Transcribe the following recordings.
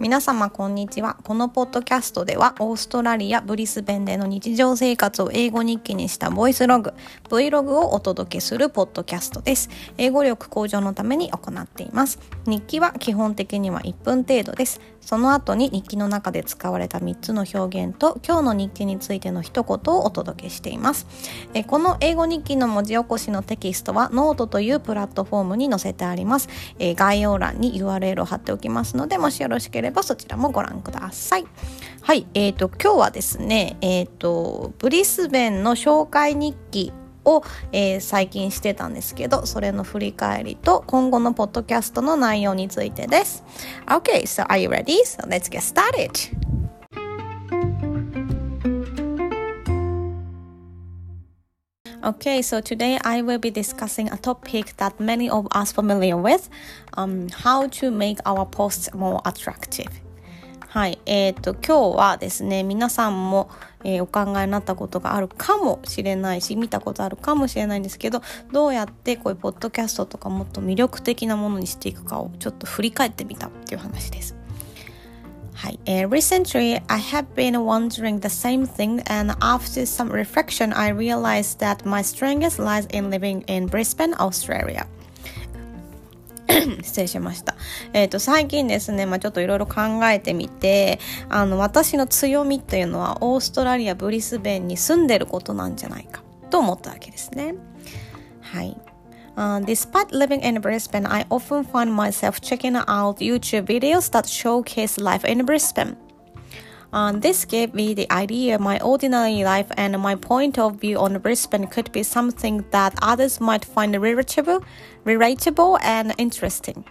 皆様こんにちは。このポッドキャストではオーストラリアブリスベンでの日常生活を英語日記にしたボイスログ Vlog をお届けするポッドキャストです。英語力向上のために行っています。日記は基本的には1分程度です。その後に日記の中で使われた3つの表現と今日の日記についての一言をお届けしています。この英語日記の文字起こしのテキストはノートというプラットフォームに載せてあります。概要欄に URL を貼っておきますので、もしよろしければそちらもご覧ください。はい、今日はですね、ブリスベンの紹介日記を、最近してたんですけど、それの振り返りと今後のポッドキャストの内容についてです。Okay, so are you ready? So let's get started. Okay, so today I will be discussing a topic that many of us familiar with, how to make our posts more attractive. はい、今日はですね、皆さんも、お考えになったことがあるかもしれないし、見たことあるかもしれないんですけど、どうやってこういうポッドキャストとかもっと魅力的なものにしていくかをちょっと振り返ってみたっていう話です。Hi. Recently, I have been wondering the same thing, and after some reflection, I realized that my strength lies in living in Brisbane, Australia. 失礼しました。最近ですね、ちょっといろいろ考えてみて、私の強みというのはオーストラリアブリスベンに住んでることなんじゃないかと思ったわけですね。はい。Despite living in Brisbane, I often find myself checking out YouTube videos that showcase life in Brisbane. This gave me the idea my ordinary life and my point of view on Brisbane could be something that others might find relatable and interesting.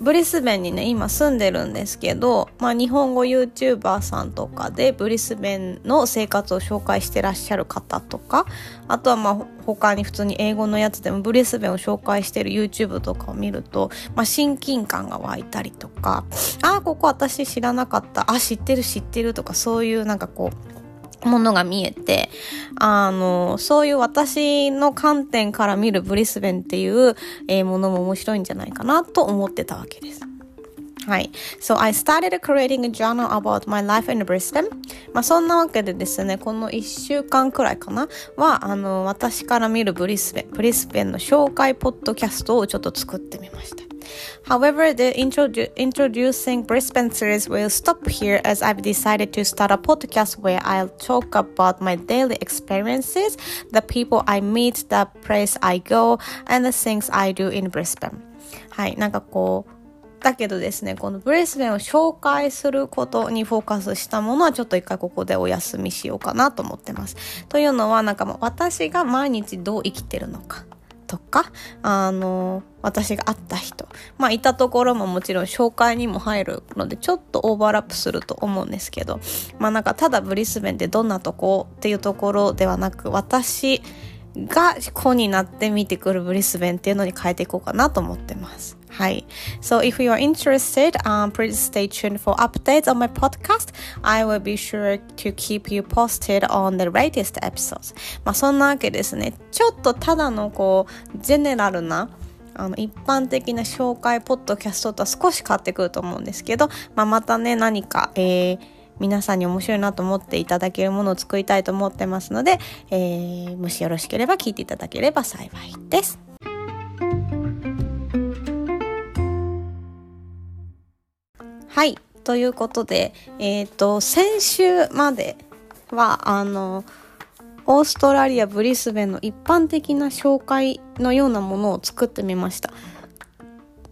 ブリスベンにね、今住んでるんですけど、日本語 YouTuber さんとかでブリスベンの生活を紹介してらっしゃる方とか、あとは他に普通に英語のやつでもブリスベンを紹介してる YouTube とかを見ると、親近感が湧いたりとか、あーここ私知らなかった、あ知ってる知ってるとか、そういうなんかこうものが見えて、そういう私の観点から見るブリスベンっていう、ものも面白いんじゃないかなと思ってたわけです。はい。So I started creating a journal about my life in Brisbane. そんなわけでですね、この1週間くらいかなは、私から見るブリスベンの紹介ポッドキャストをちょっと作ってみました。However, the introducing Brisbane series will stop here as I've decided to start a podcast where I'll talk about my daily experiences, the people I meet, the place I go, and the things I do in Brisbane. はい、なんかこう、だけどですね、このブリスベンを紹介することにフォーカスしたものはちょっと一回ここでお休みしようかなと思ってます。というのは、なんか私が毎日どう生きてるのか。とか、私が会った人、いたところももちろん紹介にも入るので、ちょっとオーバーラップすると思うんですけど、なんかただブリスベンってどんなとこっていうところではなく、私が子になって見てくるブリスベンっていうのに変えていこうかなと思ってます。はい。So if you are interested, please stay tuned for updates on my podcast. I will be sure to keep you posted on the latest episodes. そんなわけですね。ちょっとただのジェネラルな一般的な紹介ポッドキャストとは少し変わってくると思うんですけど、またね、何か、皆さんに面白いなと思っていただけるものを作りたいと思ってますので、もしよろしければ聞いていただければ幸いです。はい、ということで、先週まではオーストラリアブリスベンの一般的な紹介のようなものを作ってみました。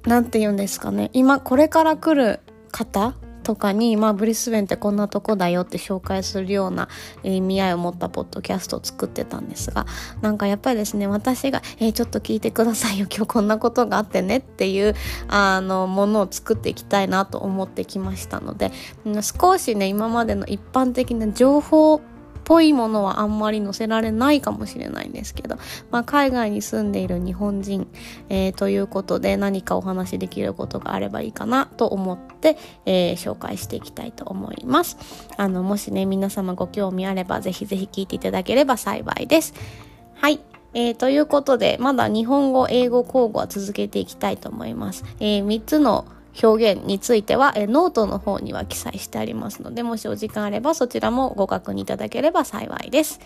なんて言うんですかね、今これから来る方とかに、ブリスベンってこんなとこだよって紹介するような意味合いを持ったポッドキャストを作ってたんですが、なんかやっぱりですね、私が、ちょっと聞いてくださいよ、今日こんなことがあってねっていうものを作っていきたいなと思ってきましたので、少しね、今までの一般的な情報っぽいものはあんまり載せられないかもしれないんですけど、海外に住んでいる日本人、ということで、何かお話できることがあればいいかなと思って、紹介していきたいと思います。もしね、皆様ご興味あればぜひぜひ聞いていただければ幸いです。はい、ということでまだ日本語英語交互は続けていきたいと思います、3つの表現については、ノートの方には記載してありますので、もしお時間あればそちらもご確認いただければ幸いです。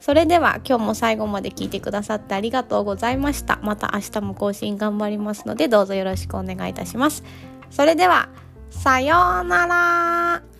それでは今日も最後まで聞いてくださってありがとうございました。また明日も更新頑張りますので、どうぞよろしくお願いいたします。それでは、さようなら。